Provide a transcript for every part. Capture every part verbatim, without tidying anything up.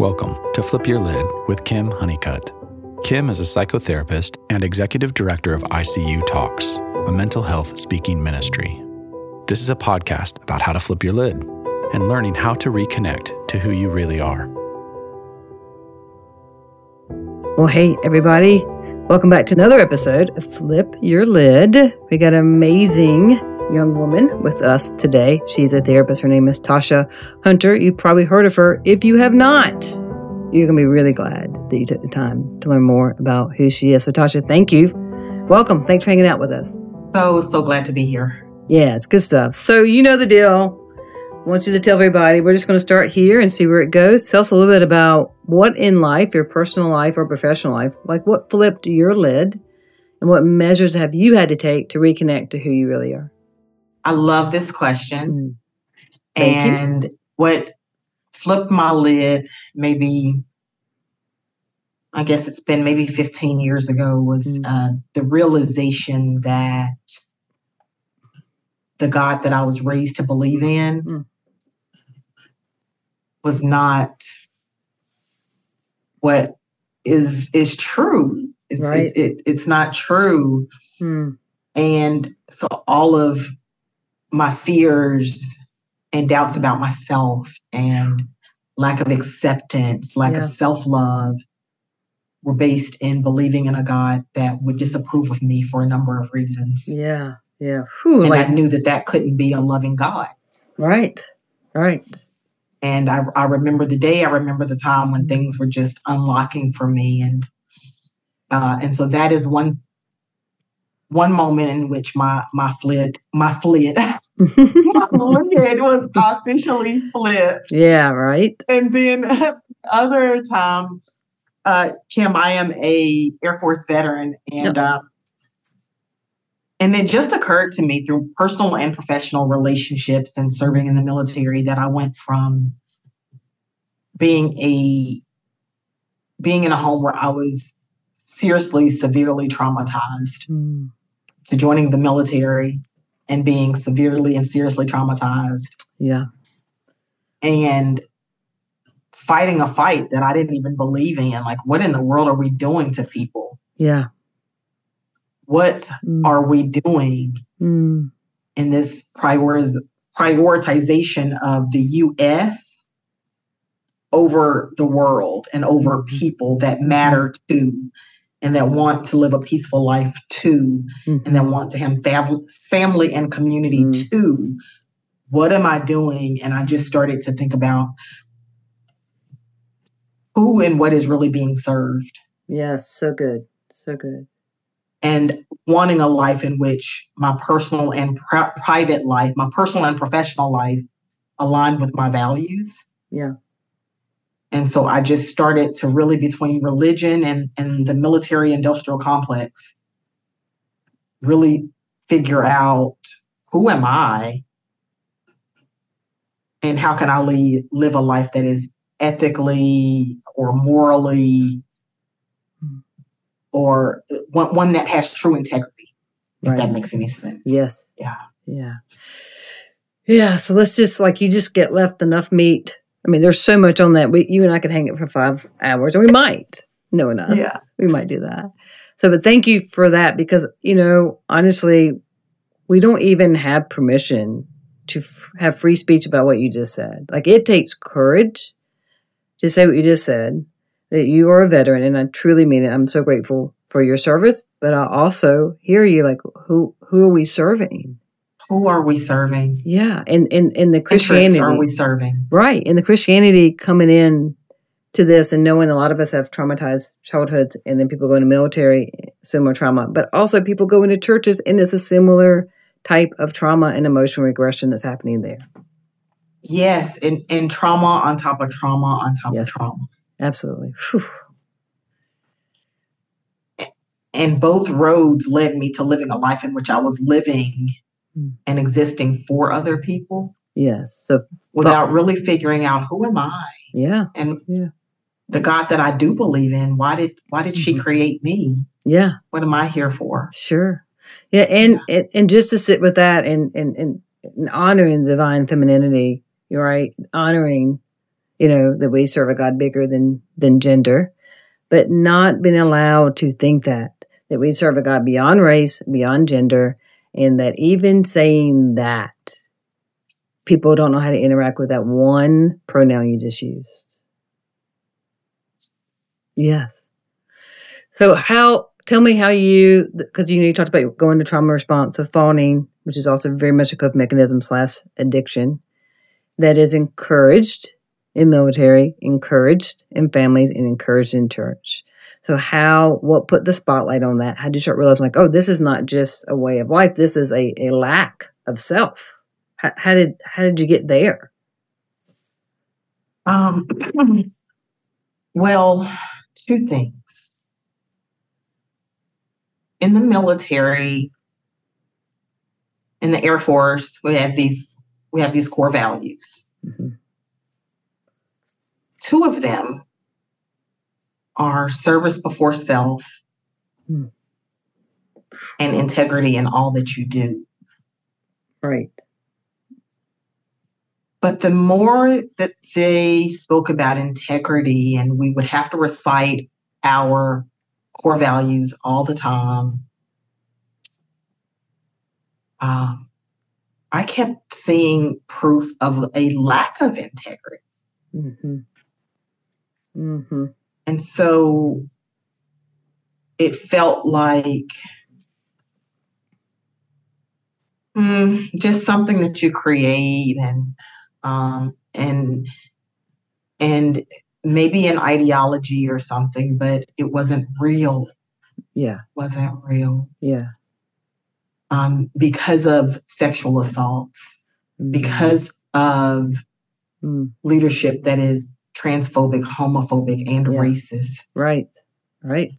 Welcome to Flip Your Lid with Kim Honeycutt. Kim is a psychotherapist and executive director of I C U Talks, a mental health speaking ministry. This is a podcast about how to flip your lid and learning how to reconnect to who you really are. Well, hey, everybody. Welcome back to another episode of Flip Your Lid. We got an amazing young woman with us today. She's a therapist. Her name is Tasha Hunter. You've probably heard of her. If you have not, you're going to be really glad that you took the time to learn more about who she is. So, Tasha, thank you. Welcome. Thanks for hanging out with us. So, so glad to be here. Yeah, it's good stuff. So, you know the deal. I want you to tell everybody. We're just going to start here and see where it goes. Tell us a little bit about what in life, your personal life or professional life, like what flipped your lid and what measures have you had to take to reconnect to who you really are? I love this question. Mm. And you. What flipped my lid, maybe, I guess it's been maybe fifteen years ago, was mm. uh, the realization that the God that I was raised to believe in mm. was not what is is true. It's, right. it, it, it's not true. Mm. And so all of my fears and doubts about myself and lack of acceptance, lack yeah. of self-love were based in believing in a God that would disapprove of me for a number of reasons. Yeah, yeah. Whew, and like, I knew that that couldn't be a loving God. Right, right. And I, I remember the day, I remember the time when things were just unlocking for me. And uh, and so that is one One moment in which my my flip my flip my lid was officially flipped. Yeah, right. And then other time, uh, Kim, I am a Air Force veteran, and yep. uh, and it just occurred to me through personal and professional relationships and serving in the military that I went from being a being in a home where I was seriously, severely traumatized mm. to joining the military and being severely and seriously traumatized. Yeah. And fighting a fight that I didn't even believe in. Like, what in the world are we doing to people? Yeah. What mm. are we doing mm. in this prioriz- prioritization of the U S over the world and over people that matter to and that want to live a peaceful life too, mm-hmm. and that want to have fam- family and community mm-hmm. too. What am I doing? And I just started to think about who and what is really being served. Yes, so good, so good. And wanting a life in which my personal and pri- private life, my personal and professional life aligned with my values. Yeah. And so I just started to really, between religion and, and the military industrial complex, really figure out who am I and how can I lead, live a life that is ethically or morally or one, one that has true integrity, if right. that makes any sense. Yes. Yeah. Yeah. Yeah. So let's just like, you just get left enough meat. I mean, there's so much on that. We, you and I could hang it for five hours, and we might, knowing us. Yeah. We might do that. So, but thank you for that because, you know, honestly, we don't even have permission to f- have free speech about what you just said. Like, it takes courage to say what you just said, that you are a veteran, and I truly mean it. I'm so grateful for your service, but I also hear you, like, who who are we serving? Who are we serving? Yeah. And in, in, in the Christianity. Interests are we serving? Right. And the Christianity coming in to this and knowing a lot of us have traumatized childhoods and then people go into military, similar trauma, but also people go into churches and it's a similar type of trauma and emotional regression that's happening there. Yes. And, and trauma on top of trauma on top yes, of trauma. Absolutely. Whew. And both roads led me to living a life in which I was living and existing for other people. Yes. So without but, really figuring out who am I? Yeah. And yeah. the God that I do believe in, why did why did mm-hmm. she create me? Yeah. What am I here for? Sure. Yeah. And yeah. And, and just to sit with that and, and, and honoring the divine femininity, you're right, honoring you know, that we serve a God bigger than than gender, but not been allowed to think that, that we serve a God beyond race, beyond gender, and that even saying that, people don't know how to interact with that one pronoun you just used. Yes. So how, tell me how you, because you know you talked about going to trauma response of fawning, which is also very much a coping mechanism slash addiction that is encouraged in military, encouraged in families, and encouraged in church. So how, what put the spotlight on that? How did you start realizing like, oh, this is not just a way of life. This is a, a lack of self. How, how did, how did you get there? Um, well, two things. In the military, in the Air Force, we have these, we have these core values. Mm-hmm. Two of them are service before self mm. and integrity in all that you do. Right. But the more that they spoke about integrity, and we would have to recite our core values all the time, um, I kept seeing proof of a lack of integrity. Mm-hmm. Mm-hmm. And so it felt like mm, just something that you create and Um, and and maybe an ideology or something, but it wasn't real. Yeah, wasn't real. Yeah, um, because of sexual assaults, mm-hmm. because of mm. leadership that is transphobic, homophobic, and yeah. racist. Right, right.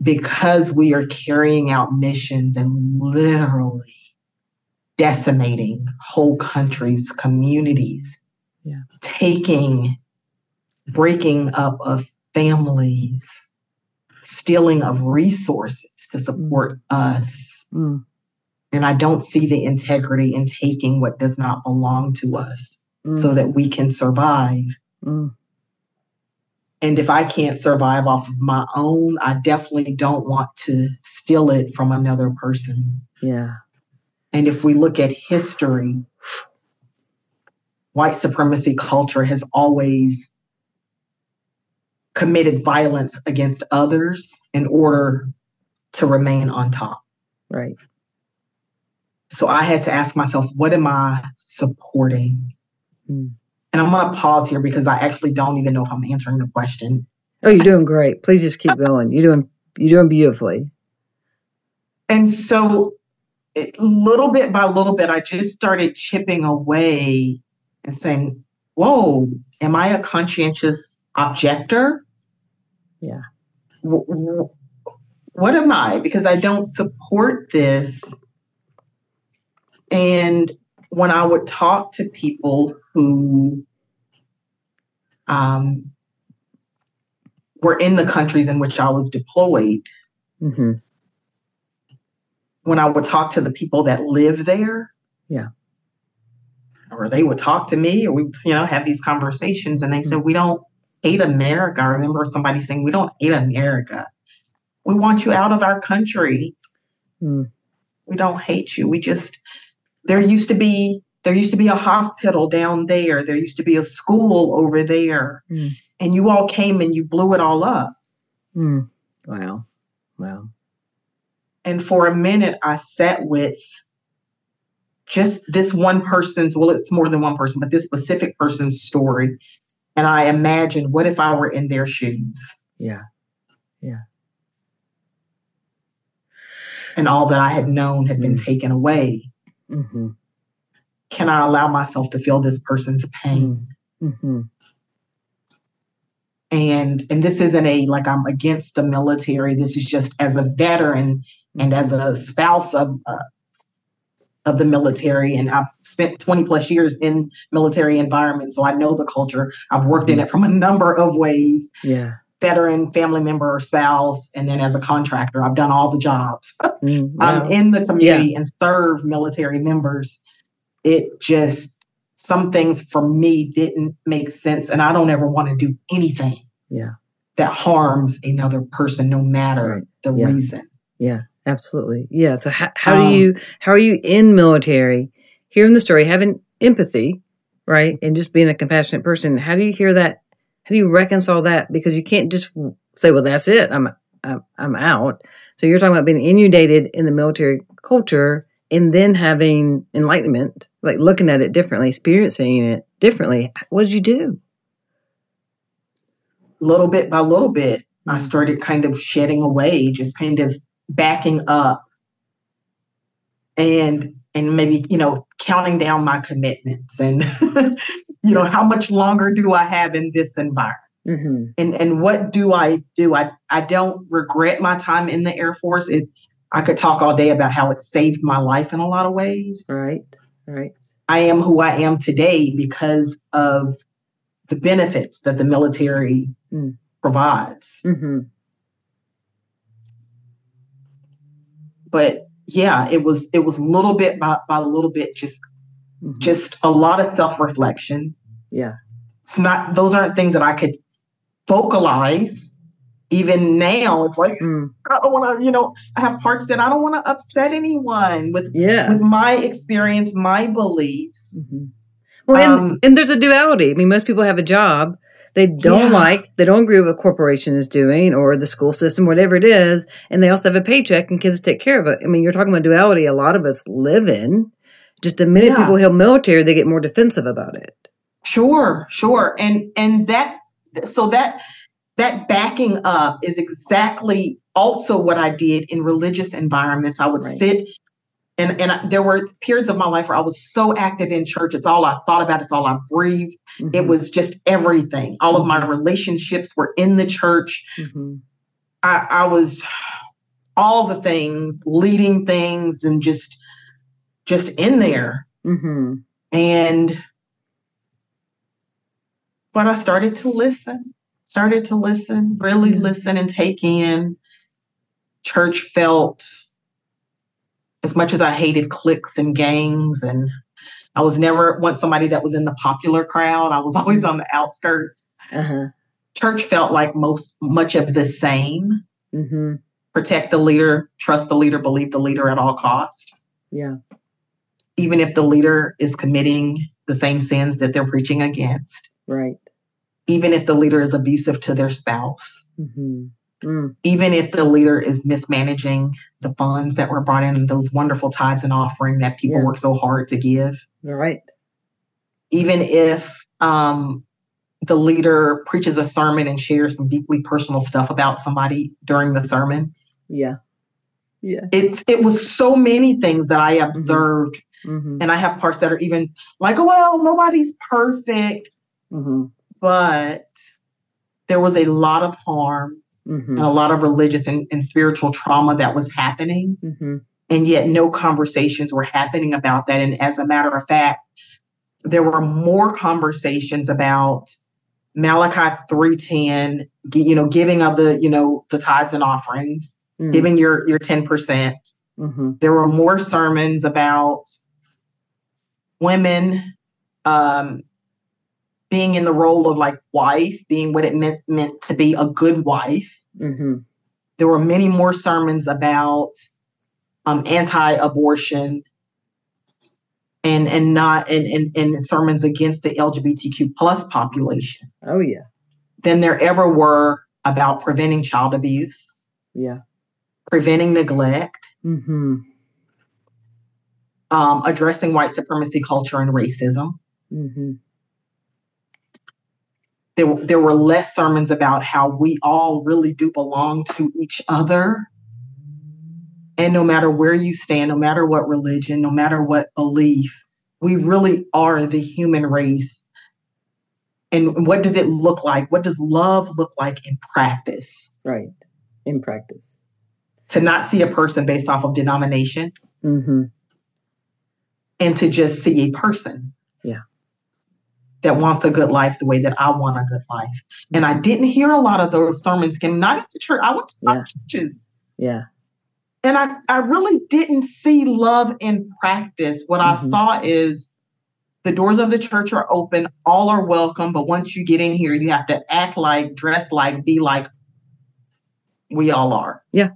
Because we are carrying out missions and literally decimating whole countries, communities, yeah. taking, breaking up of families, stealing of resources to support mm. us. Mm. And I don't see the integrity in taking what does not belong to us mm. so that we can survive. Mm. And if I can't survive off of my own, I definitely don't want to steal it from another person. Yeah. And if we look at history, white supremacy culture has always committed violence against others in order to remain on top. Right. So I had to ask myself, what am I supporting? Mm. And I'm going to pause here because I actually don't even know if I'm answering the question. Oh, you're doing great. Please just keep going. You're doing, you're doing beautifully. And so It, little bit by little bit, I just started chipping away and saying, whoa, am I a conscientious objector? Yeah. W- w- what am I? Because I don't support this. And when I would talk to people who um, were in the countries in which I was deployed, mm-hmm. when I would talk to the people that live there, yeah, or they would talk to me, or we, you know, have these conversations, and they mm-hmm. said, we don't hate America. I remember somebody saying, we don't hate America. We want you out of our country. Mm. We don't hate you. We just, there used to be, there used to be a hospital down there. There used to be a school over there. Mm. And you all came and you blew it all up. Mm. Wow. Wow. And for a minute, I sat with just this one person's, well, it's more than one person, but this specific person's story. And I imagined, what if I were in their shoes? Yeah. Yeah. And all that I had known had mm-hmm. been taken away. Mm-hmm. Can I allow myself to feel this person's pain? Mm-hmm. And and this isn't a, like, I'm against the military. This is just as a veteran and as a spouse of uh, of the military. And I've spent twenty plus years in military environments, so I know the culture. I've worked in it from a number of ways. Yeah. Veteran, family member, or spouse. And then as a contractor, I've done all the jobs. Mm, wow. I'm in the community yeah. and serve military members. It just some things for me didn't make sense. And I don't ever want to do anything yeah. that harms another person, no matter right. the yeah. reason. Yeah, absolutely. Yeah. So how, how um, do you, how are you in military, hearing the story, having empathy, right? And just being a compassionate person. How do you hear that? How do you reconcile that? Because you can't just say, well, that's it. I'm, I'm, I'm out. So you're talking about being inundated in the military culture and then having enlightenment, like looking at it differently, experiencing it differently. What did you do? Little bit by little bit, I started kind of shedding away, just kind of backing up and and maybe, you know, counting down my commitments and, you know, how much longer do I have in this environment? Mm-hmm. And and what do I do? I, I don't regret my time in the Air Force. It, I could talk all day about how it saved my life in a lot of ways. Right, right. I am who I am today because of the benefits that the military mm. provides. Mm-hmm. But yeah, it was it was little bit by by little bit, just mm-hmm. just a lot of self-reflection. Yeah. It's not, those aren't things that I could vocalize. Even now, it's like, mm. I don't want to, you know, I have parts that I don't want to upset anyone with, yeah. with my experience, my beliefs. Mm-hmm. Well, um, and, and there's a duality. I mean, most people have a job they don't yeah. like, they don't agree with what a corporation is doing or the school system, whatever it is. And they also have a paycheck and kids take care of it. I mean, you're talking about duality a lot of us live in. Just the minute yeah. people hear military, they get more defensive about it. Sure, sure. And and that, so that that backing up is exactly also what I did in religious environments. I would right. sit and, and I, there were periods of my life where I was so active in church. It's all I thought about. It's all I breathed. Mm-hmm. It was just everything. All of my relationships were in the church. Mm-hmm. I, I was all the things, leading things and just, just in there. Mm-hmm. And but I started to listen, started to listen, really mm-hmm. listen and take in. Church felt, as much as I hated cliques and gangs, and I was never once somebody that was in the popular crowd. I was always on the outskirts. Uh-huh. Church felt like most, much of the same. Mm-hmm. Protect the leader, trust the leader, believe the leader at all costs. Yeah. Even if the leader is committing the same sins that they're preaching against. Right. Even if the leader is abusive to their spouse, mm-hmm. mm. even if the leader is mismanaging the funds that were brought in, those wonderful tithes and offering that people yeah. work so hard to give. Right. Even if um, the leader preaches a sermon and shares some deeply personal stuff about somebody during the sermon. Yeah. Yeah. It's, it was so many things that I observed. Mm-hmm. And I have parts that are even like, oh, well, nobody's perfect. Mm-hmm. But there was a lot of harm mm-hmm. and a lot of religious and, and spiritual trauma that was happening. Mm-hmm. And yet no conversations were happening about that. And as a matter of fact, there were more conversations about Malachi three ten, you know, giving of the, you know, the tithes and offerings, mm-hmm. giving your, your ten percent. Mm-hmm. There were more sermons about women, um, being in the role of like wife, being what it meant, meant to be a good wife. Mm-hmm. There were many more sermons about um, anti-abortion and and not and, and, and sermons against the L G B T Q plus population. Oh yeah. Than there ever were about preventing child abuse. Yeah. Preventing neglect. Mm-hmm. Um, addressing white supremacy culture and racism. Mm-hmm. There, there were less sermons about how we all really do belong to each other. And no matter where you stand, no matter what religion, no matter what belief, we really are the human race. And what does it look like? What does love look like in practice? Right. In practice. To not see a person based off of denomination. Mm-hmm. And to just see a person. Yeah. That wants a good life the way that I want a good life. And I didn't hear a lot of those sermons, Kim, not at the church. I went to yeah. churches. Yeah. And I, I really didn't see love in practice. What mm-hmm. I saw is The doors of the church are open. All are welcome. But once you get in here, you have to act like, dress like, be like we all are. Yeah.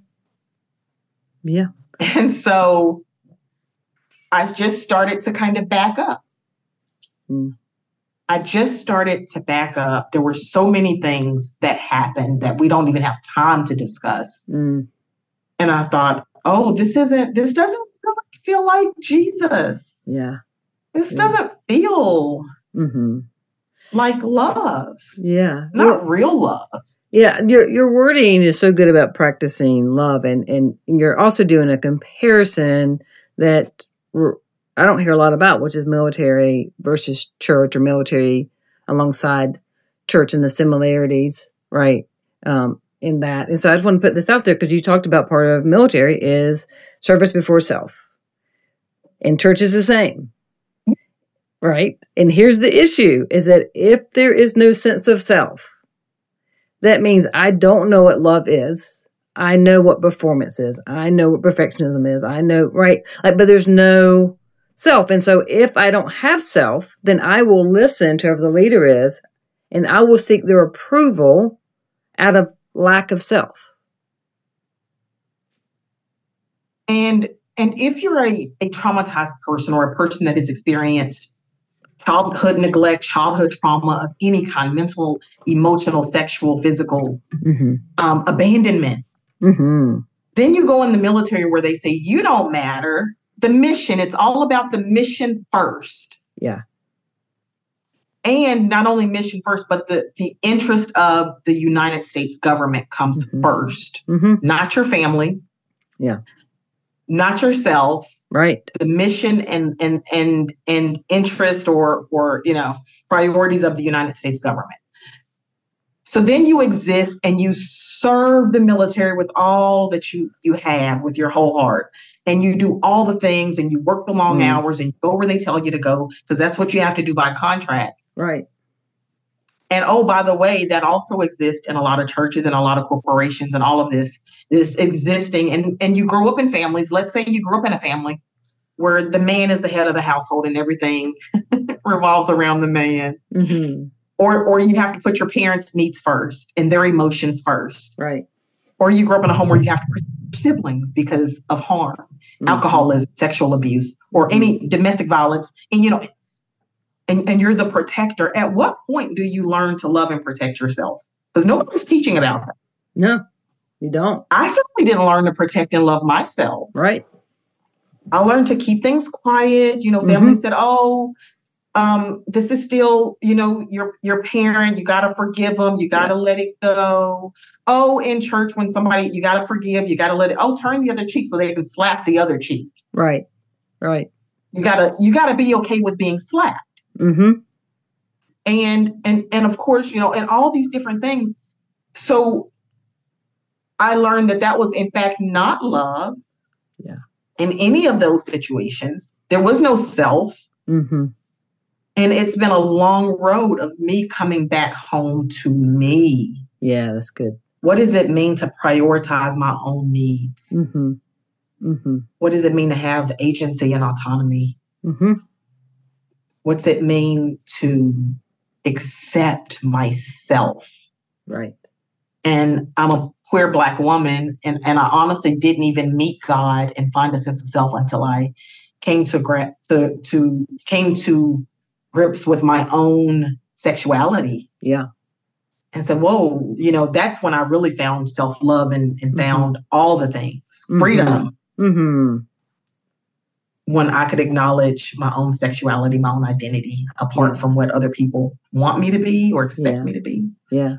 Yeah. And so I just started to kind of back up. Mm. I just started to back up. There were so many things that happened that we don't even have time to discuss. Mm. And I thought, oh, this isn't, this doesn't really feel like Jesus. Yeah. This yeah. doesn't feel mm-hmm. like love. Yeah. Not well, real love. Yeah. Your your wording is so good about practicing love. And, and you're also doing a comparison that I don't hear a lot about, which is military versus church, or military alongside church, and the similarities, right, um, in that. And so I just want to put this out there, because you talked about part of military is service before self. And church is the same, right? And here's the issue, is that if there is no sense of self, that means I don't know what love is. I know what performance is. I know what perfectionism is. I know, right? Like, but there's no self. And so if I don't have self, then I will listen to whoever the leader is, and I will seek their approval out of lack of self. And and if you're a, a traumatized person, or a person that has experienced childhood neglect, childhood trauma of any kind, mental, emotional, sexual, physical, mm-hmm. um, abandonment, mm-hmm. then you go in the military, where they say, you don't matter. The mission, it's all about the mission first. Yeah. And not only mission first, but the, the interest of the United States government comes mm-hmm. first. Mm-hmm. Not your family. Yeah. Not yourself. Right. The mission and and and and interest or or you know priorities of the United States government. So then you exist and you serve the military with all that you, you have, with your whole heart. And you do all the things, and you work the long mm. hours, and you go where they tell you to go, because that's what you have to do by contract. Right. And oh, by the way, that also exists in a lot of churches and a lot of corporations, and all of this is existing. And, and you grow up in families. Let's say you grew up in a family where the man is the head of the household and everything revolves around the man. Mm-hmm. Or or you have to put your parents' needs first and their emotions first. Right. Or you grow up in a home where you have to protect your siblings because of harm, mm-hmm. alcoholism, sexual abuse, or any domestic violence. And, you know, and, and you're the protector. At what point do you learn to love and protect yourself? Because nobody's teaching about that. No, you don't. I certainly didn't learn to protect and love myself. Right. I learned to keep things quiet. You know, family mm-hmm. said, oh, Um, this is still, you know, your, your parent, you got to forgive them. You got to yeah. let it go. Oh, in church, when somebody, you got to forgive, you got to let it, oh, turn the other cheek so they can slap the other cheek. Right. Right. You gotta, you gotta be okay with being slapped. Mm-hmm. And, and, and of course, you know, and all these different things. So I learned that that was in fact not love. Yeah. In any of those situations, there was no self. Mm-hmm. And it's been a long road of me coming back home to me. Yeah, that's good. What does it mean to prioritize my own needs? Mm-hmm. Mm-hmm. What does it mean to have agency and autonomy? Mm-hmm. What's it mean to accept myself? Right. And I'm a queer Black woman, and, and I honestly didn't even meet God and find a sense of self until I came to gra- to, to came to grips with my own sexuality. Yeah. And said, so, whoa, you know, that's when I really found self-love and, and mm-hmm. found all the things, mm-hmm. freedom. Mm-hmm. When I could acknowledge my own sexuality, my own identity, apart yeah. from what other people want me to be or expect yeah. me to be. Yeah.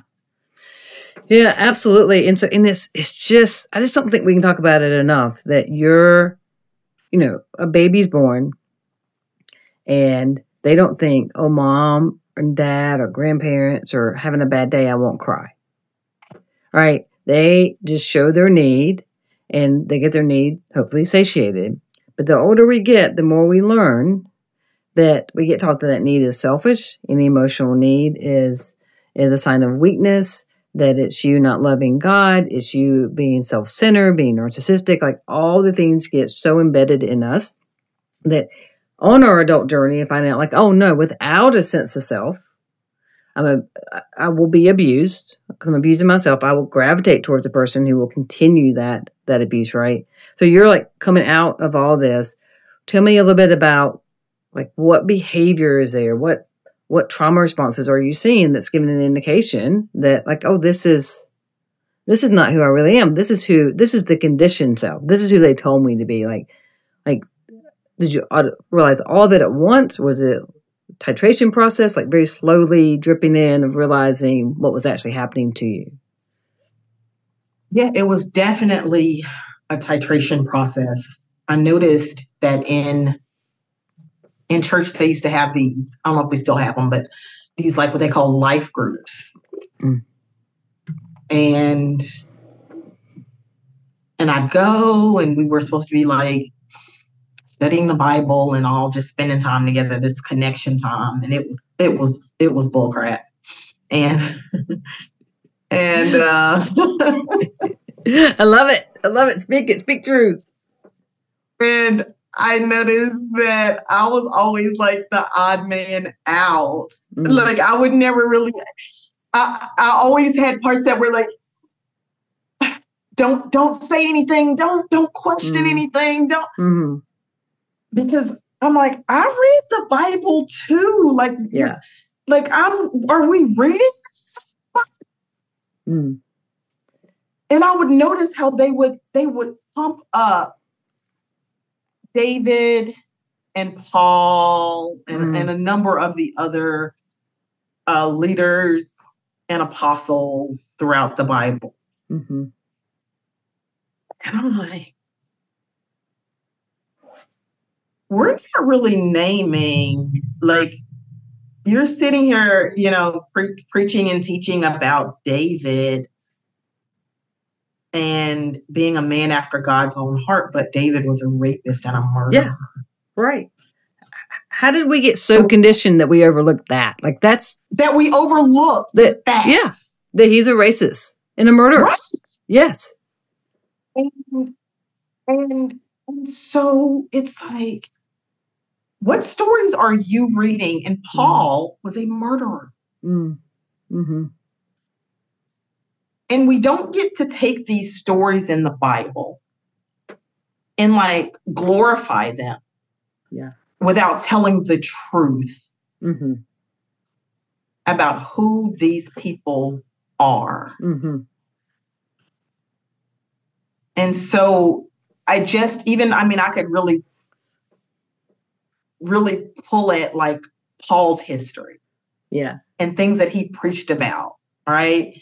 Yeah, absolutely. And so in this, it's just, I just don't think we can talk about it enough, that you're, you know, a baby's born, and they don't think, oh, mom and dad or grandparents are having a bad day, I won't cry. Right? They just show their need, and they get their need hopefully satiated. But the older we get, the more we learn that we get taught that that need is selfish. Any emotional need is, is a sign of weakness, that it's you not loving God, it's you being self-centered, being narcissistic. Like all the things get so embedded in us that on our adult journey and find out, like, oh no, without a sense of self, I'm a, I will be abused because I'm abusing myself. I will gravitate towards a person who will continue that that abuse, right? So you're like coming out of all this. Tell me a little bit about like what behavior is there? What what trauma responses are you seeing that's giving an indication that like, oh, this is this is not who I really am. This is who this is the conditioned self. This is who they told me to be. Like, like did you realize all of it at once? Was it titration process, like very slowly dripping in of realizing what was actually happening to you? Yeah, it was definitely a titration process. I noticed that in in church, they used to have these, I don't know if they still have them, but these like what they call life groups. Mm. And and I'd go and we were supposed to be like studying the Bible and all, just spending time together, this connection time. And it was, it was, it was bull crap. And, and, uh, I love it. I love it. Speak it, speak truth. And I noticed that I was always like the odd man out. Mm. Like I would never really, I, I always had parts that were like, don't, don't say anything. Don't, don't question mm. anything. Don't, mm-hmm. Because I'm like, I read the Bible too. Like, yeah, like I'm, are we reading? Mm. And I would notice how they would, they would pump up David and Paul and, mm. and a number of the other uh, leaders and apostles throughout the Bible. Mm-hmm. And I'm like, we're not really naming, like, you're sitting here, you know, pre- preaching and teaching about David and being a man after God's own heart, but David was a rapist and a murderer. Yeah, right. How did we get so conditioned that we overlooked that? Like, that's... That we overlooked that. That yeah, that he's a racist and a murderer. Right. Yes. And, and, and so it's like, what stories are you reading? And Paul was a murderer. Mm. Mm-hmm. And we don't get to take these stories in the Bible and like glorify them yeah. without telling the truth mm-hmm. about who these people are. Mm-hmm. And so I just even, I mean, I could really, really pull at like Paul's history. Yeah. And things that he preached about. Right.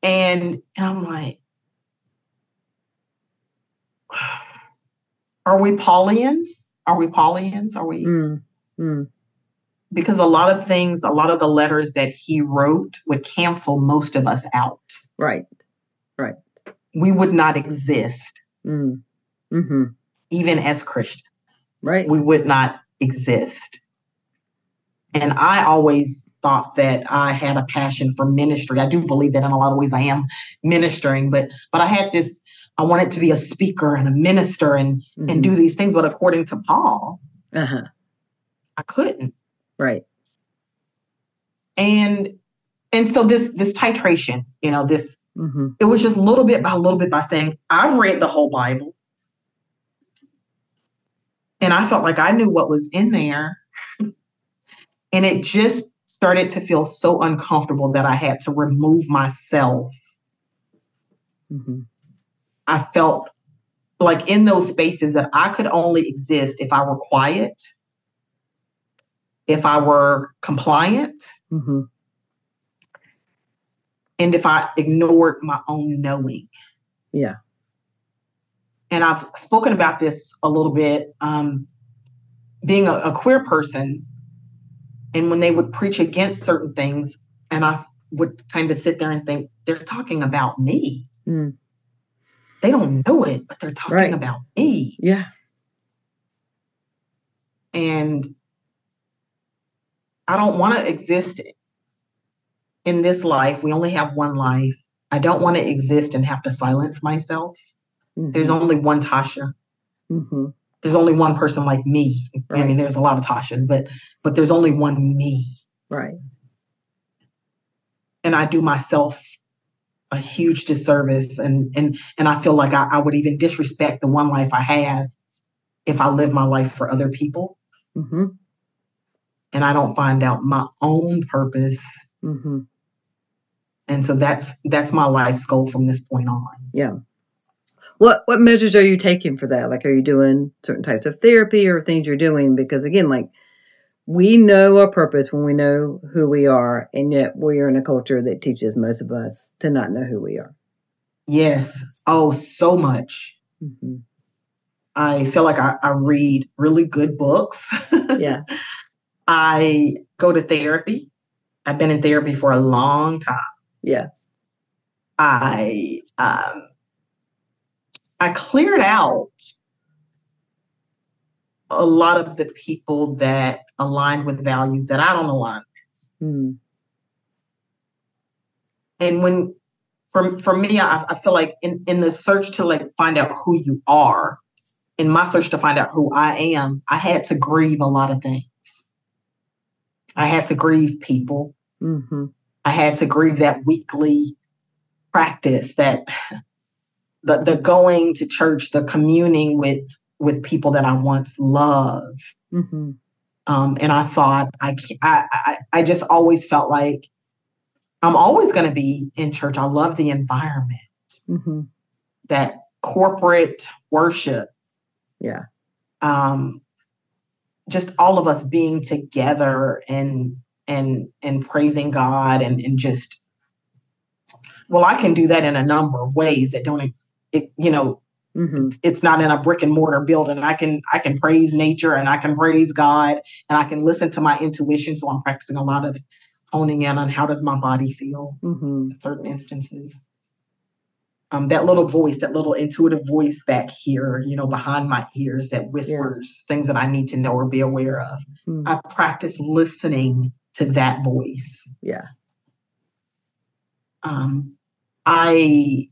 And I'm like, are we Paulians? Are we Paulians? Are we? Mm, mm. Because a lot of things, a lot of the letters that he wrote would cancel most of us out. Right. Right. We would not exist. Mm. Mm-hmm. Even as Christians, right? We would not exist. And I always thought that I had a passion for ministry. I do believe that in a lot of ways I am ministering, but but I had this, I wanted to be a speaker and a minister and, mm-hmm. and do these things. But according to Paul, uh-huh. I couldn't. Right. And and so this this titration, you know, this mm-hmm. it was just little bit by little bit by saying, I've read the whole Bible. And I felt like I knew what was in there. And it just started to feel so uncomfortable that I had to remove myself. Mm-hmm. I felt like in those spaces that I could only exist if I were quiet, if I were compliant, mm-hmm. and if I ignored my own knowing. Yeah. And I've spoken about this a little bit, um, being a, a queer person. And when they would preach against certain things, and I would kind of sit there and think, they're talking about me. Mm. They don't know it, but they're talking right. about me. Yeah. And I don't want to exist in this life. We only have one life. I don't want to exist and have to silence myself. Mm-hmm. There's only one Tasha. Mm-hmm. there's only one person like me. Right. I mean, there's a lot of Tashas, but but there's only one me. Right. And I do myself a huge disservice. And and and I feel like I, I would even disrespect the one life I have if I live my life for other people. Mm-hmm. And I don't find out my own purpose. Mm-hmm. And so that's that's my life's goal from this point on. Yeah. What what measures are you taking for that? Like, are you doing certain types of therapy or things you're doing? Because, again, like, we know our purpose when we know who we are, and yet we are in a culture that teaches most of us to not know who we are. Yes. Oh, so much. Mm-hmm. I feel like I, I read really good books. Yeah. I go to therapy. I've been in therapy for a long time. Yeah. I um, I cleared out a lot of the people that aligned with values that I don't align with. Mm. And when, for, for me, I, I feel like in, in the search to like find out who you are, in my search to find out who I am, I had to grieve a lot of things. I had to grieve people. Mm-hmm. I had to grieve that weekly practice, that the, the going to church, the communing with, with people that I once loved. Mm-hmm. Um, and I thought, I, I, I, I just always felt like I'm always going to be in church. I love the environment, mm-hmm. that corporate worship. Yeah. Um, just all of us being together and, and, and praising God and, and just, well, I can do that in a number of ways that don't, it, you know, mm-hmm. it's not in a brick and mortar building. I can, I can praise nature and I can praise God and I can listen to my intuition. So I'm practicing a lot of honing in on how does my body feel, mm-hmm. in certain instances. Um, that little voice, that little intuitive voice back here, you know, behind my ears that whispers, yeah. things that I need to know or be aware of. Mm. I practice listening to that voice. Yeah. Um, I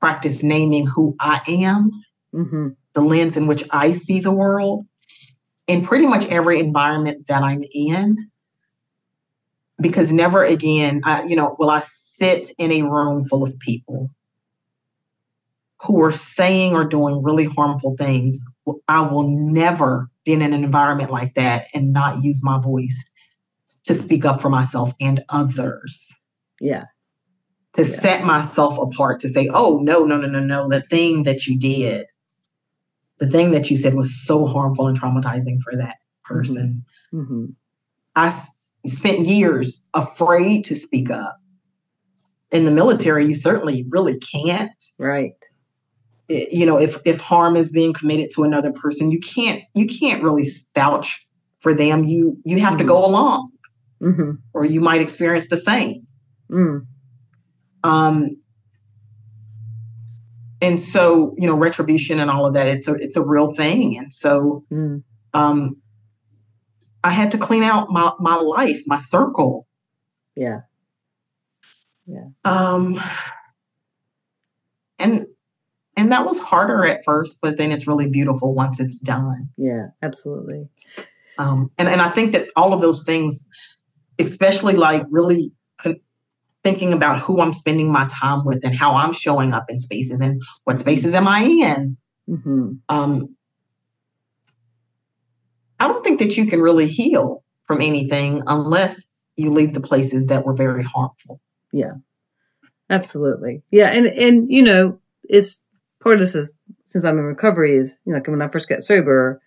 practice naming who I am, mm-hmm. the lens in which I see the world, in pretty much every environment that I'm in. Because never again, I, you know, will I sit in a room full of people who are saying or doing really harmful things. I will never be in an environment like that and not use my voice to speak up for myself and others. Yeah. To yeah. set myself apart, to say, oh, no, no, no, no, no. The thing that you did, the thing that you said was so harmful and traumatizing for that person. Mm-hmm. I spent years afraid to speak up. In the military, you certainly really can't. Right. You know, if if harm is being committed to another person, you can't you can't really vouch for them. You you have mm-hmm. to go along, mm-hmm. or you might experience the same. Mm. Um. And so, you know, retribution and all of that, it's a it's a real thing. And so, mm. um, I had to clean out my my life, my circle. Yeah. Yeah. Um. And. And that was harder at first, but then it's really beautiful once it's done. Yeah, absolutely. Um, and, and I think that all of those things, especially like really con- thinking about who I'm spending my time with and how I'm showing up in spaces and what spaces am I in? Mm-hmm. Um, I don't think that you can really heal from anything unless you leave the places that were very harmful. Yeah, absolutely. Yeah. And, and you know, it's, part of this is, since I'm in recovery, is, you know, like when I first got sober,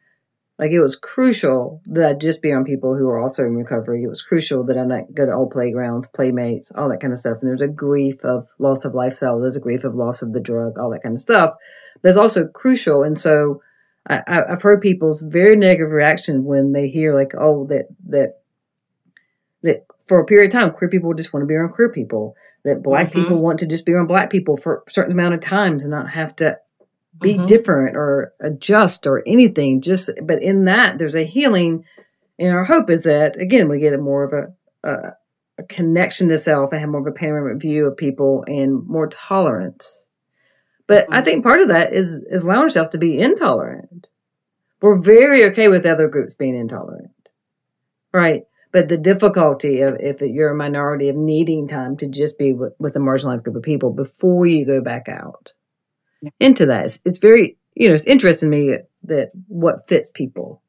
like it was crucial that I just be around people who are also in recovery. It was crucial that I not go to old playgrounds, playmates, all that kind of stuff. And there's a grief of loss of lifestyle. There's a grief of loss of the drug, all that kind of stuff. But it's also crucial. And so I, I've heard people's very negative reaction when they hear like, oh, that, that, that for a period of time, queer people just want to be around queer people. That black mm-hmm. people want to just be around black people for a certain amount of times and not have to be mm-hmm. different or adjust or anything. Just, but in that there's a healing, and our hope is that again we get a more of a, a, a connection to self and have more of a panoramic view of people and more tolerance. But mm-hmm. I think part of that is is allowing ourselves to be intolerant. We're very okay with other groups being intolerant, right? But the difficulty of if you're a minority of needing time to just be with, with a marginalized group of people before you go back out into that, it's, it's very, you know, it's interesting to me that what fits people.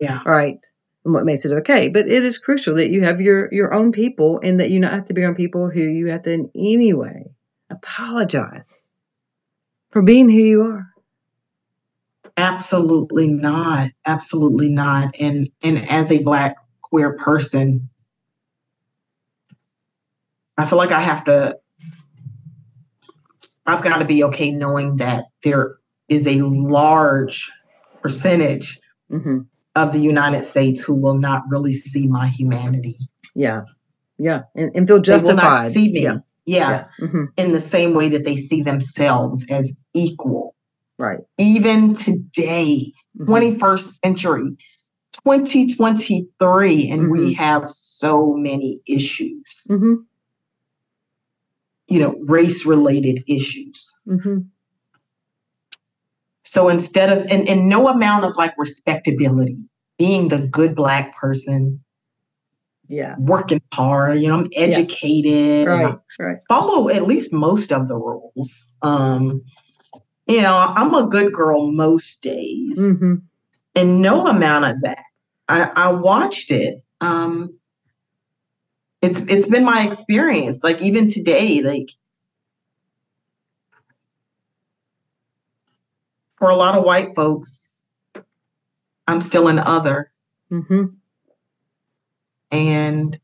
Yeah. Right. And what makes it okay. But it is crucial that you have your, your own people and that you not have to be on people who you have to in any way apologize for being who you are. Absolutely not. Absolutely not. And, and as a Black queer person, I feel like I have to, I've got to be okay knowing that there is a large percentage mm-hmm. of the United States who will not really see my humanity. Yeah. Yeah. And, and feel justified. They will not see me. Yeah. yeah. yeah. Mm-hmm. In the same way that they see themselves as equal. Right. Even today, mm-hmm. twenty-first century, twenty twenty-three, and mm-hmm. we have so many issues. Mm-hmm. You know, race-related issues. Mm-hmm. So instead of, and, and no amount of like respectability, being the good Black person, yeah, working hard, you know, I'm educated, yeah. right, right. follow at least most of the rules. Um, you know, I'm a good girl most days, mm-hmm. and no amount of that. I, I watched it. Um, it's it's been my experience. Like even today, like. For a lot of white folks, I'm still an other. Mm-hmm. And,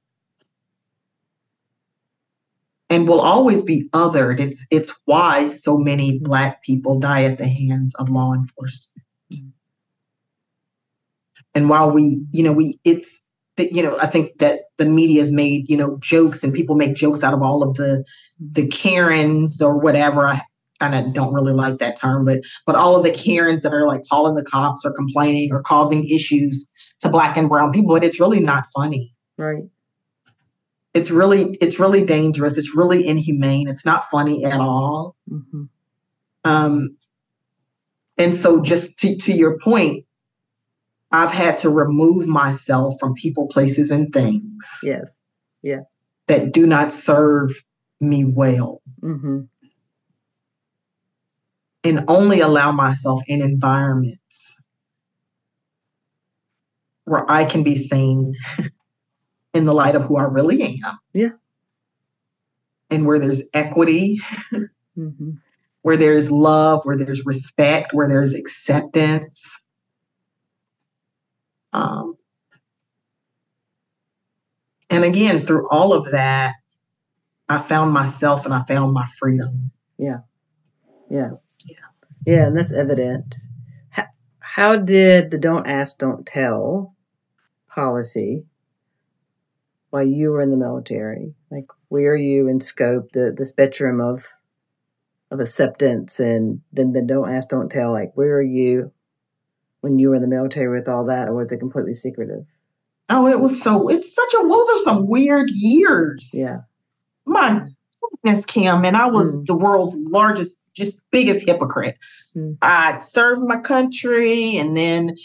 and will always be othered. It's, it's why so many Black people die at the hands of law enforcement. Mm-hmm. And while we, you know, we, it's, the, you know, I think that the media's made, you know, jokes and people make jokes out of all of the, the Karens or whatever. I, And I don't really like that term, but but all of the Karens that are like calling the cops or complaining or causing issues to Black and brown people, but it's really not funny. Right. It's really, it's really dangerous. It's really inhumane. It's not funny at all. Mm-hmm. Um, and so just to, to your point, I've had to remove myself from people, places, and things. Yes. Yeah. That do not serve me well. Mm-hmm. And only allow myself in environments where I can be seen in the light of who I really am. Yeah. And where there's equity, mm-hmm. where there's love, where there's respect, where there's acceptance. Um, and again, through all of that, I found myself and I found my freedom. Yeah. Yeah. Yeah, and that's evident. How, how did the don't ask, don't tell policy while you were in the military? Like, where are you in scope, the, the spectrum of of acceptance and then the don't ask, don't tell? Like, where are you when you were in the military with all that, or was it completely secretive? Oh, it was so, it's such a, those are some weird years. Yeah. My goodness, Kim, and I was mm. the world's largest just biggest hypocrite. Mm-hmm. I serve my country. And then,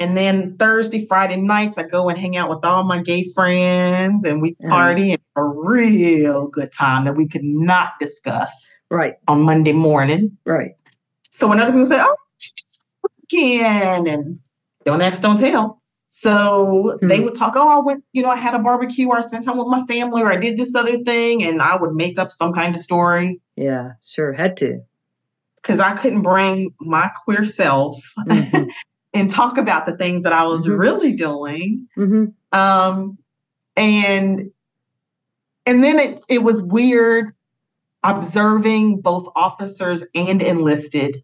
and then Thursday, Friday nights, I go and hang out with all my gay friends and we party and mm-hmm. a real good time that we could not discuss right on Monday morning. Right. So when other people say, oh, weekend and don't ask, don't tell. So mm-hmm. they would talk, oh, I went, you know, I had a barbecue or I spent time with my family or I did this other thing. And I would make up some kind of story. Yeah, sure. Had to. Because I couldn't bring my queer self mm-hmm. and talk about the things that I was mm-hmm. really doing. Mm-hmm. Um, and and then it, it was weird observing both officers and enlisted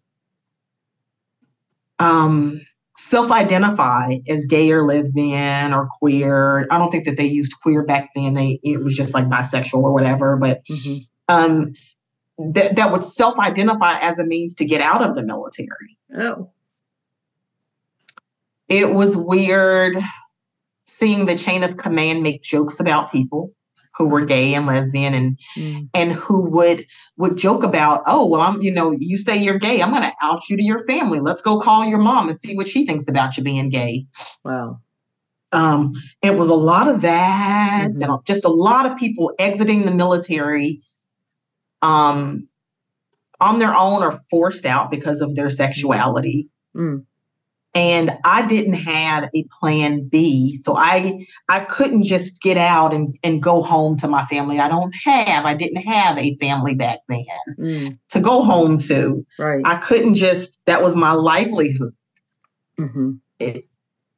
um, self-identify as gay or lesbian or queer. I don't think that they used queer back then. They It was just like bisexual or whatever. But mm-hmm. um, That, that would self-identify as a means to get out of the military. Oh. It was weird seeing the chain of command make jokes about people. who were gay and lesbian and, mm. and who would, would joke about, oh, well, I'm, you know, you say you're gay, I'm going to out you to your family. Let's go call your mom and see what she thinks about you being gay. Wow. Um, it was a lot of that, mm-hmm. and just a lot of people exiting the military, um, on their own or forced out because of their sexuality. Mm. And I didn't have a plan B. So I I couldn't just get out and, and go home to my family. I don't have, I didn't have a family back then mm. to go home to. Right. I couldn't just, that was my livelihood. Mm-hmm. It,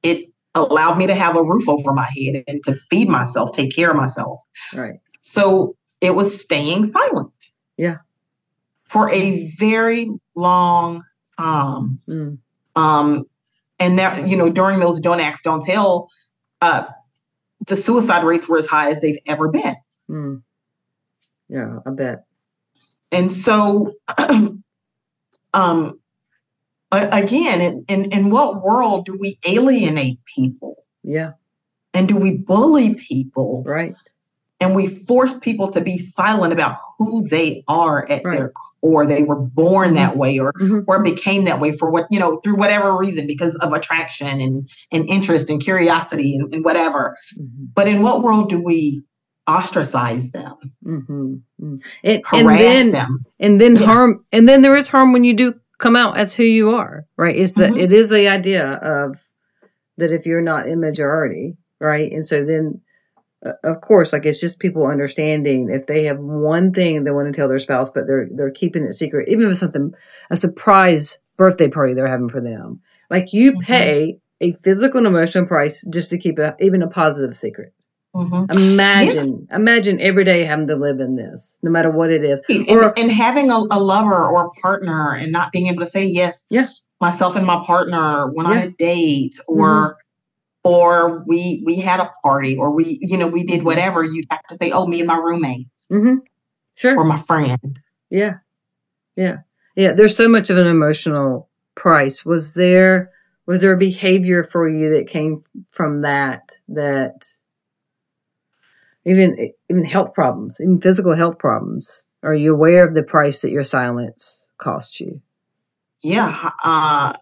it allowed me to have a roof over my head and to feed myself, take care of myself. Right. So it was staying silent. Yeah. For a very long time. Mm. Um, And that, you know, during those don't ask, don't tell, uh, the suicide rates were as high as they've ever been. Mm. Yeah, I bet. And so, um, again, in, in, in what world do we alienate people? Yeah. And do we bully people? Right. And we force people to be silent about who they are at right. their core. They were born that way or, mm-hmm. or became that way for what, you know, through whatever reason, because of attraction and, and interest and curiosity and, and whatever. Mm-hmm. But in what world do we ostracize them? Mm-hmm. Mm-hmm. And, and then, them? And then yeah. harm. And then there is harm when you do come out as who you are, right? It's mm-hmm. the, it is the idea of that if you're not in majority, right? And so then, of course, like it's just people understanding if they have one thing they want to tell their spouse, but they're they're keeping it secret, even if it's something, a surprise birthday party they're having for them. Like you mm-hmm. pay a physical and emotional price just to keep a, even a positive secret. Mm-hmm. Imagine, yeah. imagine every day having to live in this, no matter what it is. And, or, and having a, a lover or a partner and not being able to say yes, yeah. myself and my partner went yeah. on a date or mm-hmm. or we we had a party, or we, you know, we did whatever, you'd have to say, oh, me and my roommate. Mm-hmm. Sure. Or my friend. Yeah. Yeah. Yeah. There's so much of an emotional price. Was there, was there a behavior for you that came from that, that even, even health problems, even physical health problems? Are you aware of the price that your silence cost you? Yeah. Uh,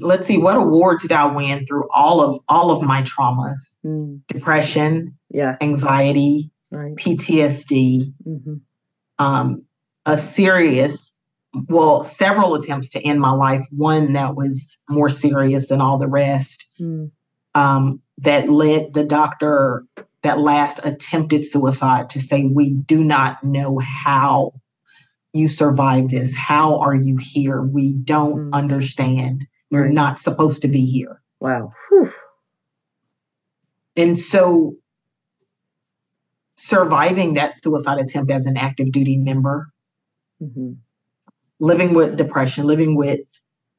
Let's see, what award did I win through all of all of my traumas? Mm. Depression, yeah, anxiety, right. P T S D, mm-hmm. um, a serious, well, several attempts to end my life. One that was more serious than all the rest. Mm. Um, that led the doctor that last attempted suicide to say, "We do not know how you survived this. How are you here? We don't mm. understand. You're right. not supposed to be here." Wow. Whew. And so surviving that suicide attempt as an active duty member, mm-hmm. living with depression, living with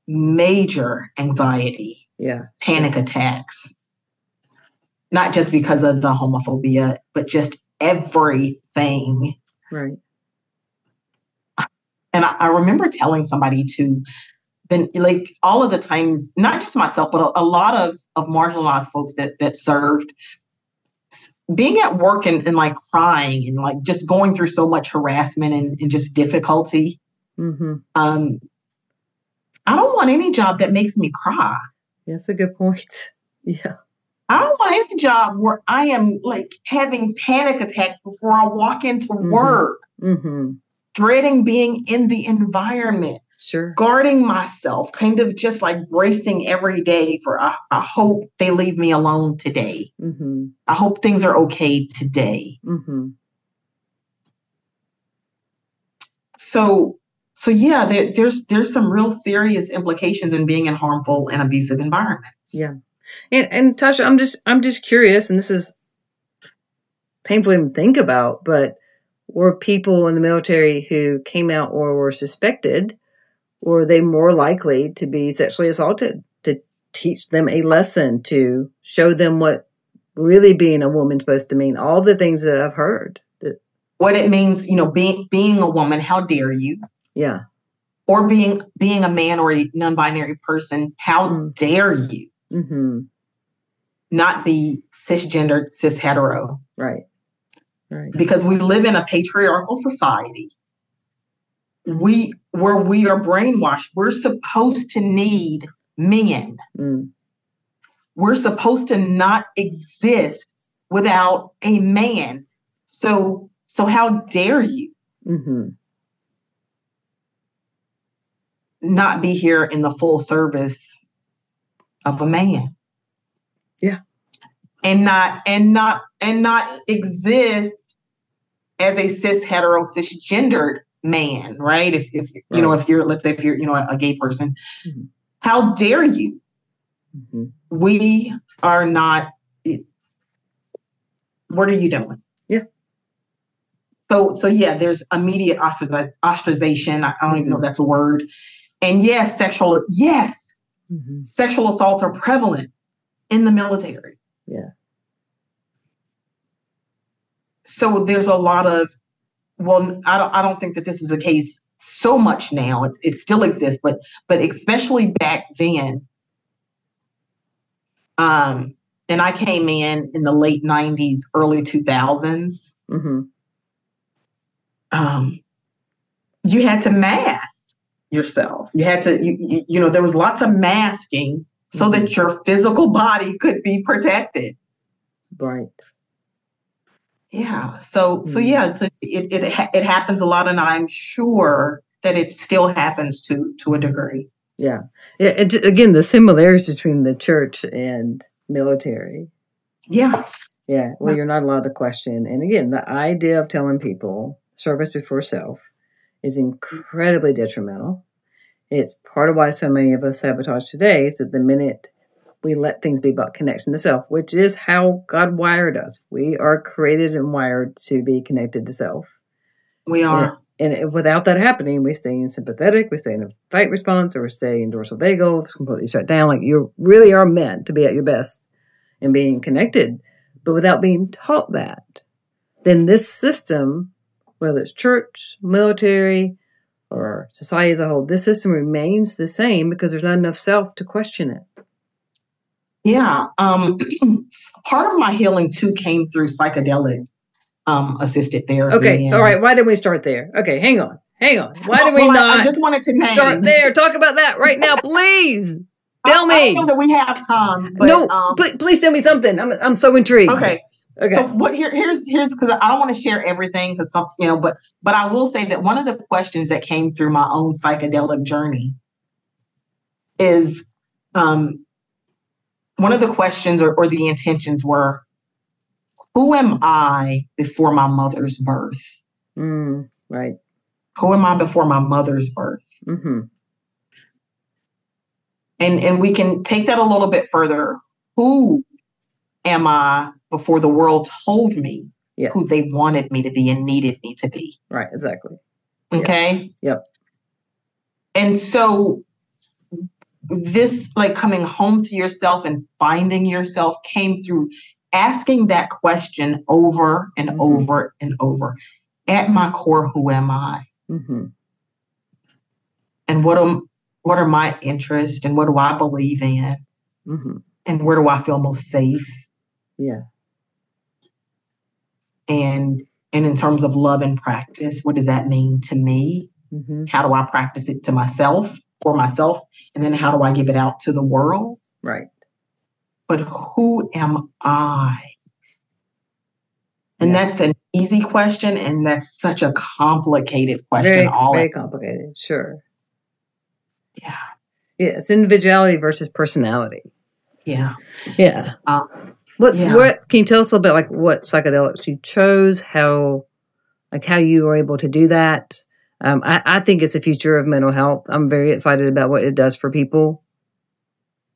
major anxiety, yeah, panic attacks, not just because of the homophobia, but just everything. Right. And I, I remember telling somebody to, then like all of the times, not just myself, but a, a lot of, of marginalized folks that that served, being at work and, and like crying and like just going through so much harassment and, and just difficulty. Mm-hmm. Um, I don't want any job that makes me cry. That's a good point. Yeah. I don't want any job where I am like having panic attacks before I walk into mm-hmm. work, mm-hmm. dreading being in the environment. Sure. Guarding myself, kind of just like bracing every day for, I, I hope they leave me alone today. Mm-hmm. I hope things are okay today. Mm-hmm. So, so yeah, there, there's, there's some real serious implications in being in harmful and abusive environments. Yeah. And, and Tasha, I'm just, I'm just curious, and this is painful to even think about, but were people in the military who came out or were suspected, were they more likely to be sexually assaulted, to teach them a lesson, to show them what really being a woman's supposed to mean, all the things that I've heard? What it means, you know, being being a woman, how dare you? Yeah. Or being being a man or a non-binary person, how mm. dare you? Mm-hmm. Not be cisgendered, cis hetero. Right. right. Because we live in a patriarchal society. We where we are brainwashed. We're supposed to need men. Mm. We're supposed to not exist without a man. So, so how dare you mm-hmm. not be here in the full service of a man? Yeah. And not, and not, and not exist as a cis, hetero, cisgendered man, right? If, if you right. know, if you're, let's say if you're, you know, a, a gay person, mm-hmm. how dare you? Mm-hmm. We are not, what are you doing? Yeah. So, so yeah, there's immediate ostrac- ostracization. I don't even know if that's a word. And yes, sexual, yes, mm-hmm. sexual assaults are prevalent in the military. Yeah. So there's a lot of, well, I don't, I don't think that this is the case so much now. It's, it still exists, but, but especially back then. Um, and I came in in the late nineties, early two thousands. Mm-hmm. Um, you had to mask yourself. You had to, you, you, you know, there was lots of masking so mm-hmm. that your physical body could be protected. Right. Yeah. So, mm-hmm. so yeah, so it, it, it happens a lot, and I'm sure that it still happens to, to a degree. Yeah. Yeah. It, again, the similarities between the church and military. Yeah. Yeah. Well, you're not allowed to question. And again, the idea of telling people service before self is incredibly detrimental. It's part of why so many of us sabotage today, is that the minute we let things be about connection to self, which is how God wired us. We are created and wired to be connected to self. We are. And And without that happening, we stay in sympathetic, we stay in a fight response, or we stay in dorsal vagal, it's completely shut down. Like, you really are meant to be at your best and being connected. But without being taught that, then this system, whether it's church, military, or society as a whole, this system remains the same because there's not enough self to question it. Yeah. Um, part of my healing, too, came through psychedelic. Um, assisted therapy. Okay, and, all right. Why didn't we start there? Okay, hang on, hang on. Why did well, we not? I just wanted to name. Start there. Talk about that right now, please. Tell me. I know that we have time. But, no, um, but please tell me something. I'm I'm so intrigued. Okay, okay. So what? Here, here's here's because I don't want to share everything because some you know, but but I will say that one of the questions that came through my own psychedelic journey is, um, one of the questions or, or the intentions were, who am I before my mother's birth? Mm, right. Who am I before my mother's birth? Mm-hmm. And and we can take that a little bit further. Who am I before the world told me yes. who they wanted me to be and needed me to be? Right, exactly. Okay? Yep. Yep. And so this, like, coming home to yourself and finding yourself came through asking that question over and mm-hmm. over and over. At my core, who am I? Mm-hmm. And what am, what are my interests? And what do I believe in? Mm-hmm. And where do I feel most safe? Yeah. And and in terms of love and practice, what does that mean to me? Mm-hmm. How do I practice it to myself, for myself? And then how do I give it out to the world? Right. But who am I? And yeah. that's an easy question, and that's such a complicated question. Very, all very complicated, sure. Yeah. Yeah, it's individuality versus personality. Yeah. Yeah. Uh, What's yeah. what? Can you tell us a little bit, like, what psychedelics you chose? How, like, how you were able to do that? Um, I, I think it's the future of mental health. I'm very excited about what it does for people.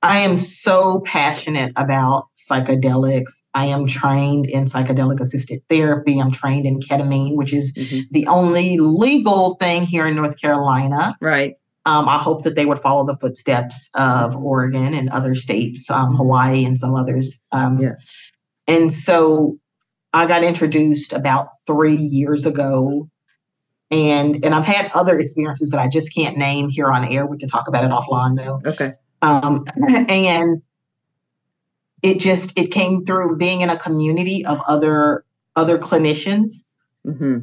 I am so passionate about psychedelics. I am trained in psychedelic-assisted therapy. I'm trained in ketamine, which is mm-hmm. the only legal thing here in North Carolina. Right. Um, I hope that they would follow the footsteps of Oregon and other states, um, Hawaii and some others. Um, yeah. And so I got introduced about three years ago. And, and I've had other experiences that I just can't name here on air. We can talk about it offline, though. Okay. Um, and it just, it came through being in a community of other other clinicians mm-hmm.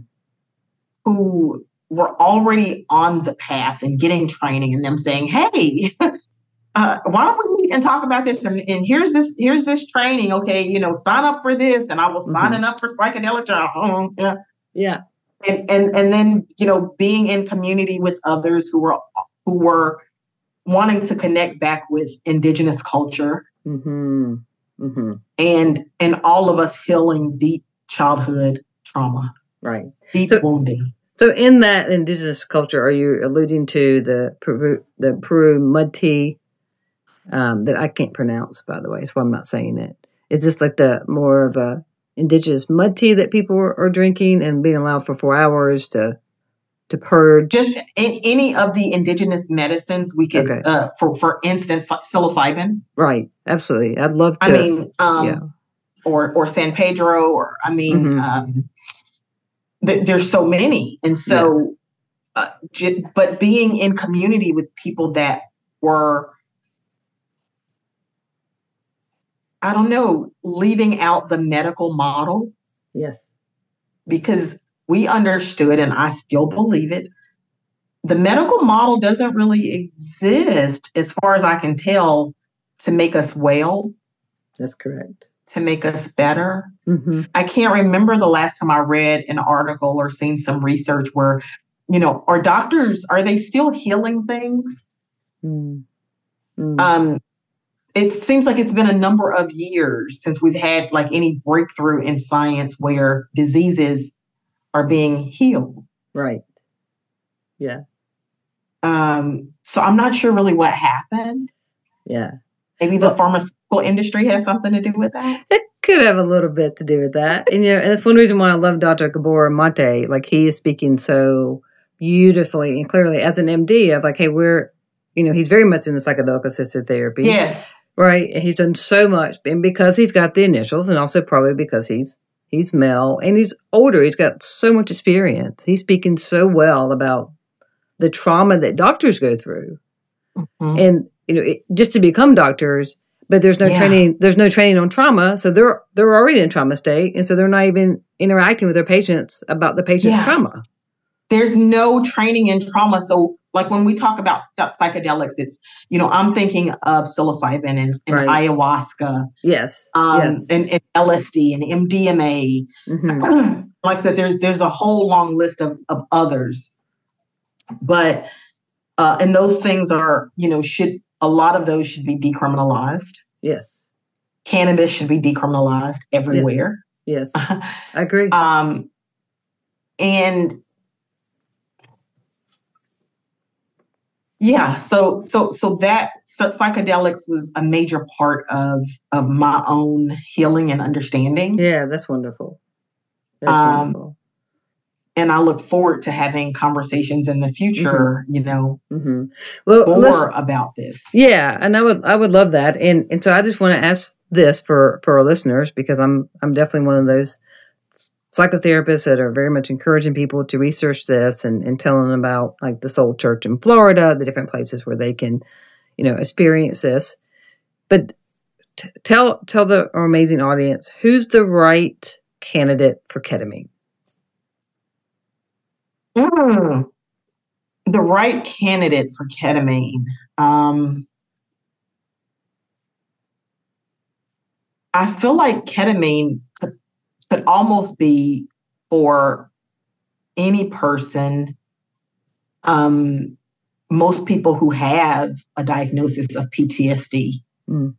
who were already on the path and getting training, and them saying, hey, uh, why don't we meet and talk about this? And, and here's this, here's this training. Okay. You know, sign up for this. And I was mm-hmm. signing up for psychedelic. Oh, yeah. Yeah. And, and, and then, you know, being in community with others who were, who were wanting to connect back with Indigenous culture mm-hmm. Mm-hmm. and, and all of us healing deep childhood trauma. Right. Deep so, wounding. So in that Indigenous culture, are you alluding to the Peru, the Peru mud tea um, that I can't pronounce, by the way, that's why I'm not saying it. Is this like the more of a Indigenous mud tea that people are, are drinking and being allowed for four hours to to purge? Just in any of the Indigenous medicines we could, okay. uh, for for instance, psilocybin. Right, absolutely. I'd love to. I mean, um, yeah. or or San Pedro, or I mean, mm-hmm. um, th- there's so many, and so, yeah. uh, j- but being in community with people that were. I don't know, leaving out the medical model. Yes. Because we understood, and I still believe it, the medical model doesn't really exist, as far as I can tell, to make us well. That's correct. To make us better. Mm-hmm. I can't remember the last time I read an article or seen some research where, you know, are doctors, are they still healing things? Mm-hmm. Um. It seems like it's been a number of years since we've had like any breakthrough in science where diseases are being healed. Right. Yeah. Um, so I'm not sure really what happened. Yeah. Maybe the well, pharmaceutical industry has something to do with that. It could have a little bit to do with that. And, you know, and that's one reason why I love Doctor Gabor Maté. Like, he is speaking so beautifully and clearly as an M D of like, hey, we're, you know, he's very much in the psychedelic assisted therapy. Yes. Right. And he's done so much. And because he's got the initials, and also probably because he's he's male and he's older, he's got so much experience. He's speaking so well about the trauma that doctors go through. Mm-hmm. And, you know, it, just to become doctors, but there's no yeah. training, there's no training on trauma. So they're they're already in trauma state. And so they're not even interacting with their patients about the patient's yeah. trauma. There's no training in trauma. So like when we talk about psychedelics, it's, you know, I'm thinking of psilocybin and, and right. ayahuasca. Yes. Um, yes. And, and L S D and M D M A. Mm-hmm. Like I said, there's, there's a whole long list of, of others, but, uh, and those things are, you know, should, a lot of those should be decriminalized. Yes. Cannabis should be decriminalized everywhere. Yes. Yes. I agree. Um, and, Yeah, so so so that so psychedelics was a major part of of my own healing and understanding. Yeah, that's wonderful. That's um, wonderful. And I look forward to having conversations in the future, mm-hmm. you know, mm-hmm. well, more about this. Yeah, and I would I would love that. And and so I just want to ask this for, for our listeners, because I'm I'm definitely one of those psychotherapists that are very much encouraging people to research this and, and telling them about like the Soul Church in Florida, the different places where they can, you know, experience this. But t- tell tell the our amazing audience, who's the right candidate for ketamine? Mm, the right candidate for ketamine. Um, I feel like ketamine could almost be for any person. Um, most people who have a diagnosis of P T S D mm.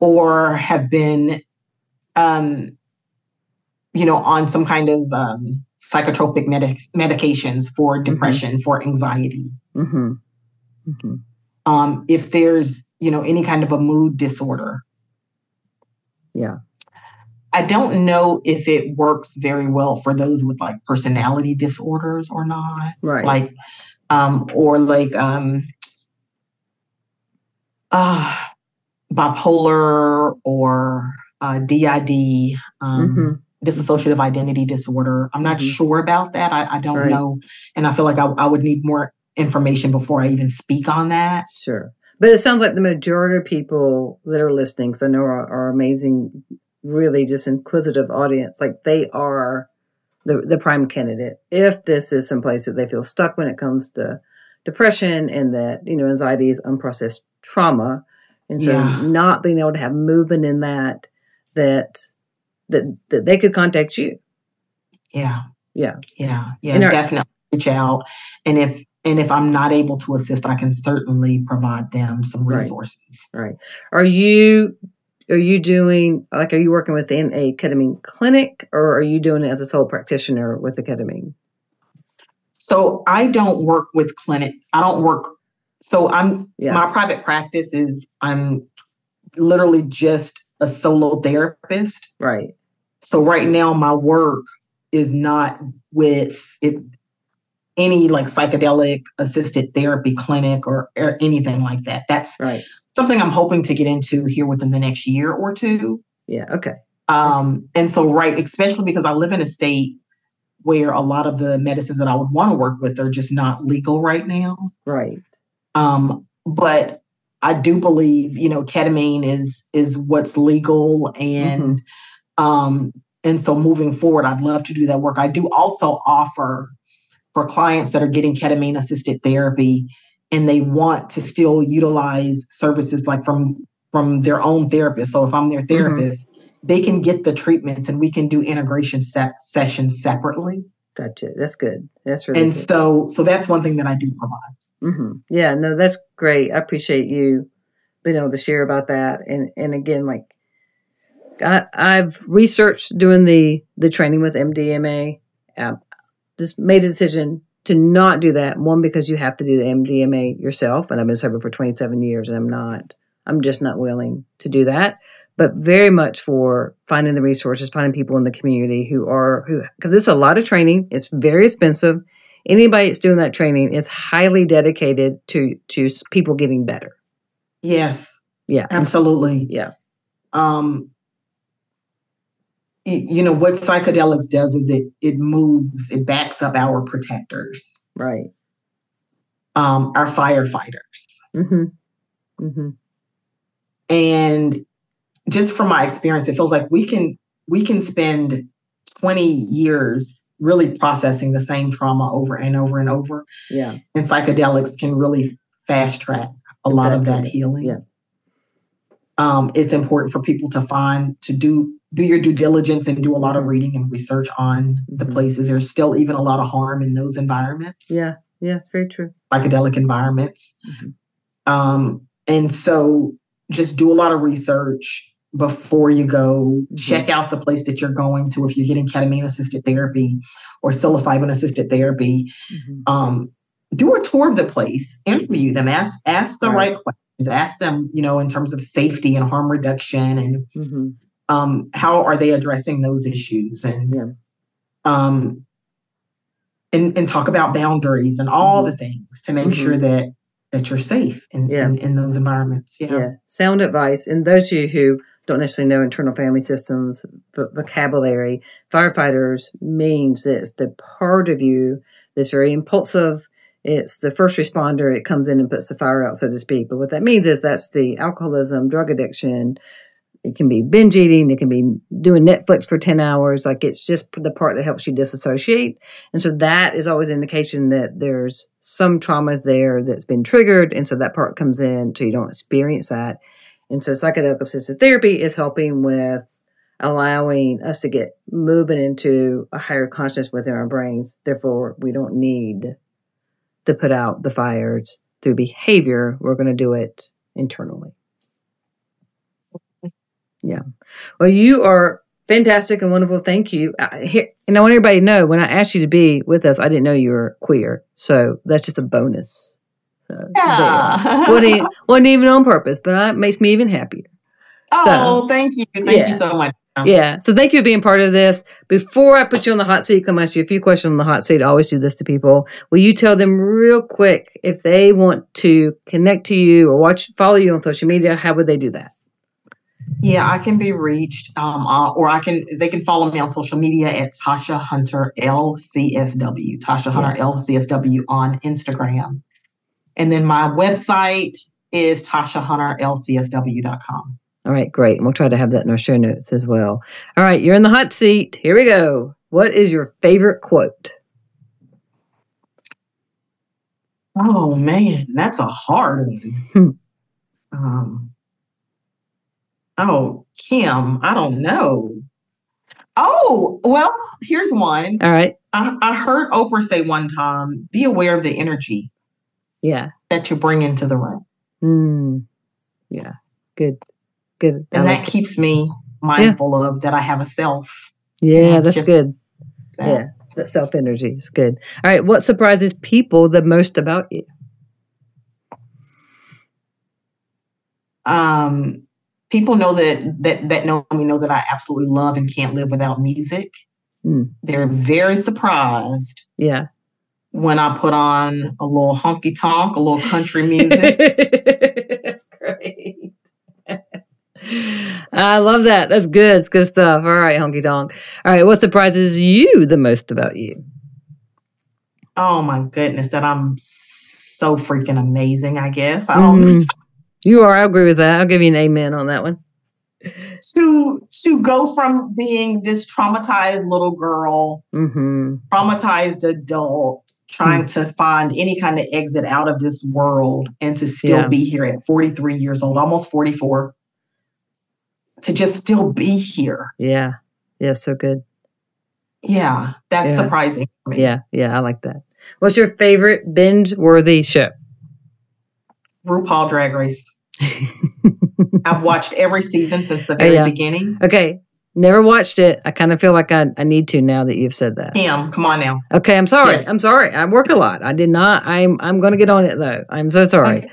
or have been, um, you know, on some kind of um, psychotropic medic- medications for depression, mm-hmm. for anxiety. Mm-hmm. Mm-hmm. Um, if there's, you know, any kind of a mood disorder. Yeah. I don't know if it works very well for those with like personality disorders or not. Right. Like, um, or like, um, uh, bipolar or, uh, D I D, um, mm-hmm. dissociative identity disorder. I'm not mm-hmm. sure about that. I, I don't right. know. And I feel like I, I would need more information before I even speak on that. Sure. But it sounds like the majority of people that are listening, because I know our, our amazing really just inquisitive audience, like they are the, the prime candidate. If this is someplace that they feel stuck when it comes to depression and that, you know, anxiety is unprocessed trauma. And so yeah. not being able to have movement in that, that, that, that they could contact you. Yeah. Yeah. Yeah. Yeah. Our, definitely reach out. And if, and if I'm not able to assist, I can certainly provide them some resources. Right. right. Are you, are you doing, like, are you working within a ketamine clinic, or are you doing it as a sole practitioner with the ketamine? So I don't work with clinic. I don't work. So I'm, yeah. my private practice is, I'm literally just a solo therapist. Right. So right now my work is not with it, any like psychedelic assisted therapy clinic or, or anything like that. That's right. something I'm hoping to get into here within the next year or two. Yeah. Okay. Um, and so, right, especially because I live in a state where a lot of the medicines that I would want to work with are just not legal right now. Right. Um, but I do believe, you know, ketamine is, is what's legal. And, mm-hmm. um, and so moving forward, I'd love to do that work. I do also offer for clients that are getting ketamine assisted therapy and they want to still utilize services like from, from their own therapist. So if I'm their therapist, mm-hmm. they can get the treatments and we can do integration se- sessions separately. Gotcha. That's good. That's really And good. so, so that's one thing that I do provide. Mm-hmm. Yeah, no, that's great. I appreciate you being able to share about that. And, and again, like I, I've researched doing the, the training with M D M A, um, just made a decision to not do that. One, because you have to do the M D M A yourself. And I've been sober for twenty-seven years and I'm not, I'm just not willing to do that, but very much for finding the resources, finding people in the community who are, who, because it's a lot of training. It's very expensive. Anybody that's doing that training is highly dedicated to, to people getting better. Yes. Yeah. Absolutely. Yeah. Um, you know, what psychedelics does is it, it moves, it backs up our protectors. Right. Um, our firefighters. Mm-hmm. Mm-hmm. And just from my experience, it feels like we can, we can spend twenty years really processing the same trauma over and over and over. Yeah. And psychedelics can really fast track a lot fast of that track. healing. Yeah. Um, it's important for people to find, to do, do your due diligence and do a lot of reading and research on mm-hmm. the places. There's still even a lot of harm in those environments. Yeah. Yeah. Very true. Psychedelic environments. Mm-hmm. Um, and so just do a lot of research before you go. Mm-hmm. Check out the place that you're going to, if you're getting ketamine assisted therapy or psilocybin assisted therapy, mm-hmm. um, do a tour of the place, interview them, ask, ask the right. right questions, ask them, you know, in terms of safety and harm reduction and, mm-hmm. Um, how are they addressing those issues, and, yeah. um, and, and talk about boundaries and all mm-hmm. the things to make mm-hmm. sure that, that you're safe in, yeah. in, in those environments. Yeah. yeah. Sound advice. And those of you who don't necessarily know internal family systems, but vocabulary, firefighters means it's the part of you that's very impulsive. It's the first responder. It comes in and puts the fire out, so to speak. But what that means is that's the alcoholism, drug addiction. It can be binge eating. It can be doing Netflix for ten hours. Like, it's just the part that helps you disassociate. And so that is always an indication that there's some traumas there that's been triggered. And so that part comes in so you don't experience that. And so psychedelic assisted therapy is helping with allowing us to get moving into a higher consciousness within our brains. Therefore, we don't need to put out the fires through behavior. We're going to do it internally. Yeah. Well, you are fantastic and wonderful. Thank you. I, here, and I want everybody to know, when I asked you to be with us, I didn't know you were queer. So that's just a bonus. So yeah. wasn't, wasn't even on purpose, but it makes me even happier. Oh, so, thank you. Thank yeah. you so much. Yeah. So thank you for being part of this. Before I put you on the hot seat, come ask you a few questions on the hot seat. I always do this to people. Will you tell them real quick if they want to connect to you or watch, follow you on social media, how would they do that? Yeah, I can be reached, um, uh, or I can. They can follow me on social media at Tasha Hunter L C S W. Tasha Hunter yeah. L C S W on Instagram, and then my website is Tasha Hunter L C S W dot com. All right, great. And we'll try to have that in our show notes as well. All right, you're in the hot seat. Here we go. What is your favorite quote? Oh, man, that's a hard one. um, oh, Kim, I don't know. Oh, well, here's one. All right. I, I heard Oprah say one time, be aware of the energy yeah. that you bring into the room. Mm. Yeah, good. Good. And like that keeps me mindful yeah. of that I have a self. Yeah, that's just, good. That. Yeah, that self-energy is good. All right, what surprises people the most about you? Um, people know that that that know me know that I absolutely love and can't live without music. Mm. They're very surprised. Yeah. When I put on a little honky tonk, a little country music. That's great. I love that. That's good. It's good stuff. All right, honky tonk. All right, what surprises you the most about you? Oh my goodness, that I'm so freaking amazing, I guess. I don't mm. You are. I agree with that. I'll give you an amen on that one. To to go from being this traumatized little girl, mm-hmm. traumatized adult, trying mm. to find any kind of exit out of this world and to still yeah. be here at forty-three years old, almost forty-four. To just still be here. Yeah. Yeah. So good. Yeah. That's yeah. surprising for me. Yeah. Yeah. I like that. What's your favorite binge-worthy show? RuPaul Drag Race. I've watched every season since the very oh, yeah. beginning. Okay. Never watched it. I kind of feel like I, I need to now that you've said that. Kim, come on now. Okay. I'm sorry. Yes. I'm sorry. I work a lot. I did not. I'm I'm going to get on it though. I'm so sorry. Okay.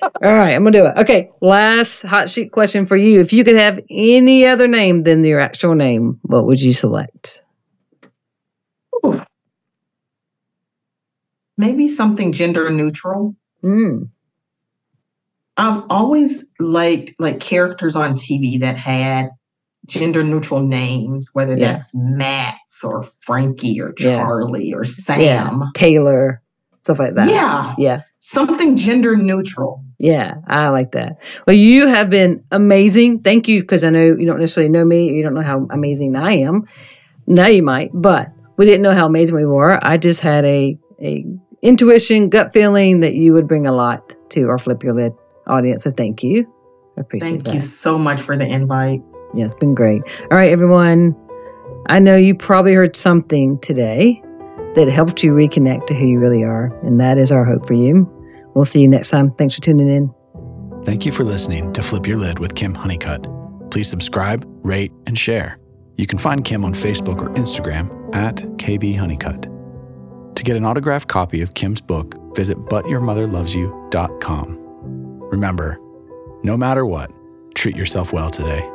All right, I'm going to do it. Okay, last hot sheet question for you. If you could have any other name than your actual name, what would you select? Ooh. Maybe something gender neutral. Mm. I've always liked like characters on T V that had gender neutral names, whether yeah. that's Max or Frankie or Charlie yeah. or Sam. Yeah. Taylor, stuff like that. Yeah. Yeah. Something gender neutral. Yeah, I like that. Well, you have been amazing. Thank you, because I know you don't necessarily know me. You don't know how amazing I am. Now you might, but we didn't know how amazing we were. I just had a, a intuition, gut feeling that you would bring a lot to our Flip Your Lid audience. So thank you. I appreciate thank that. Thank you so much for the invite. Yeah, it's been great. All right, everyone. I know you probably heard something today that helped you reconnect to who you really are. And that is our hope for you. We'll see you next time. Thanks for tuning in. Thank you for listening to Flip Your Lid with Kim Honeycutt. Please subscribe, rate, and share. You can find Kim on Facebook or Instagram at K B Honeycutt. To get an autographed copy of Kim's book, visit but your mother loves you dot com. Remember, no matter what, treat yourself well today.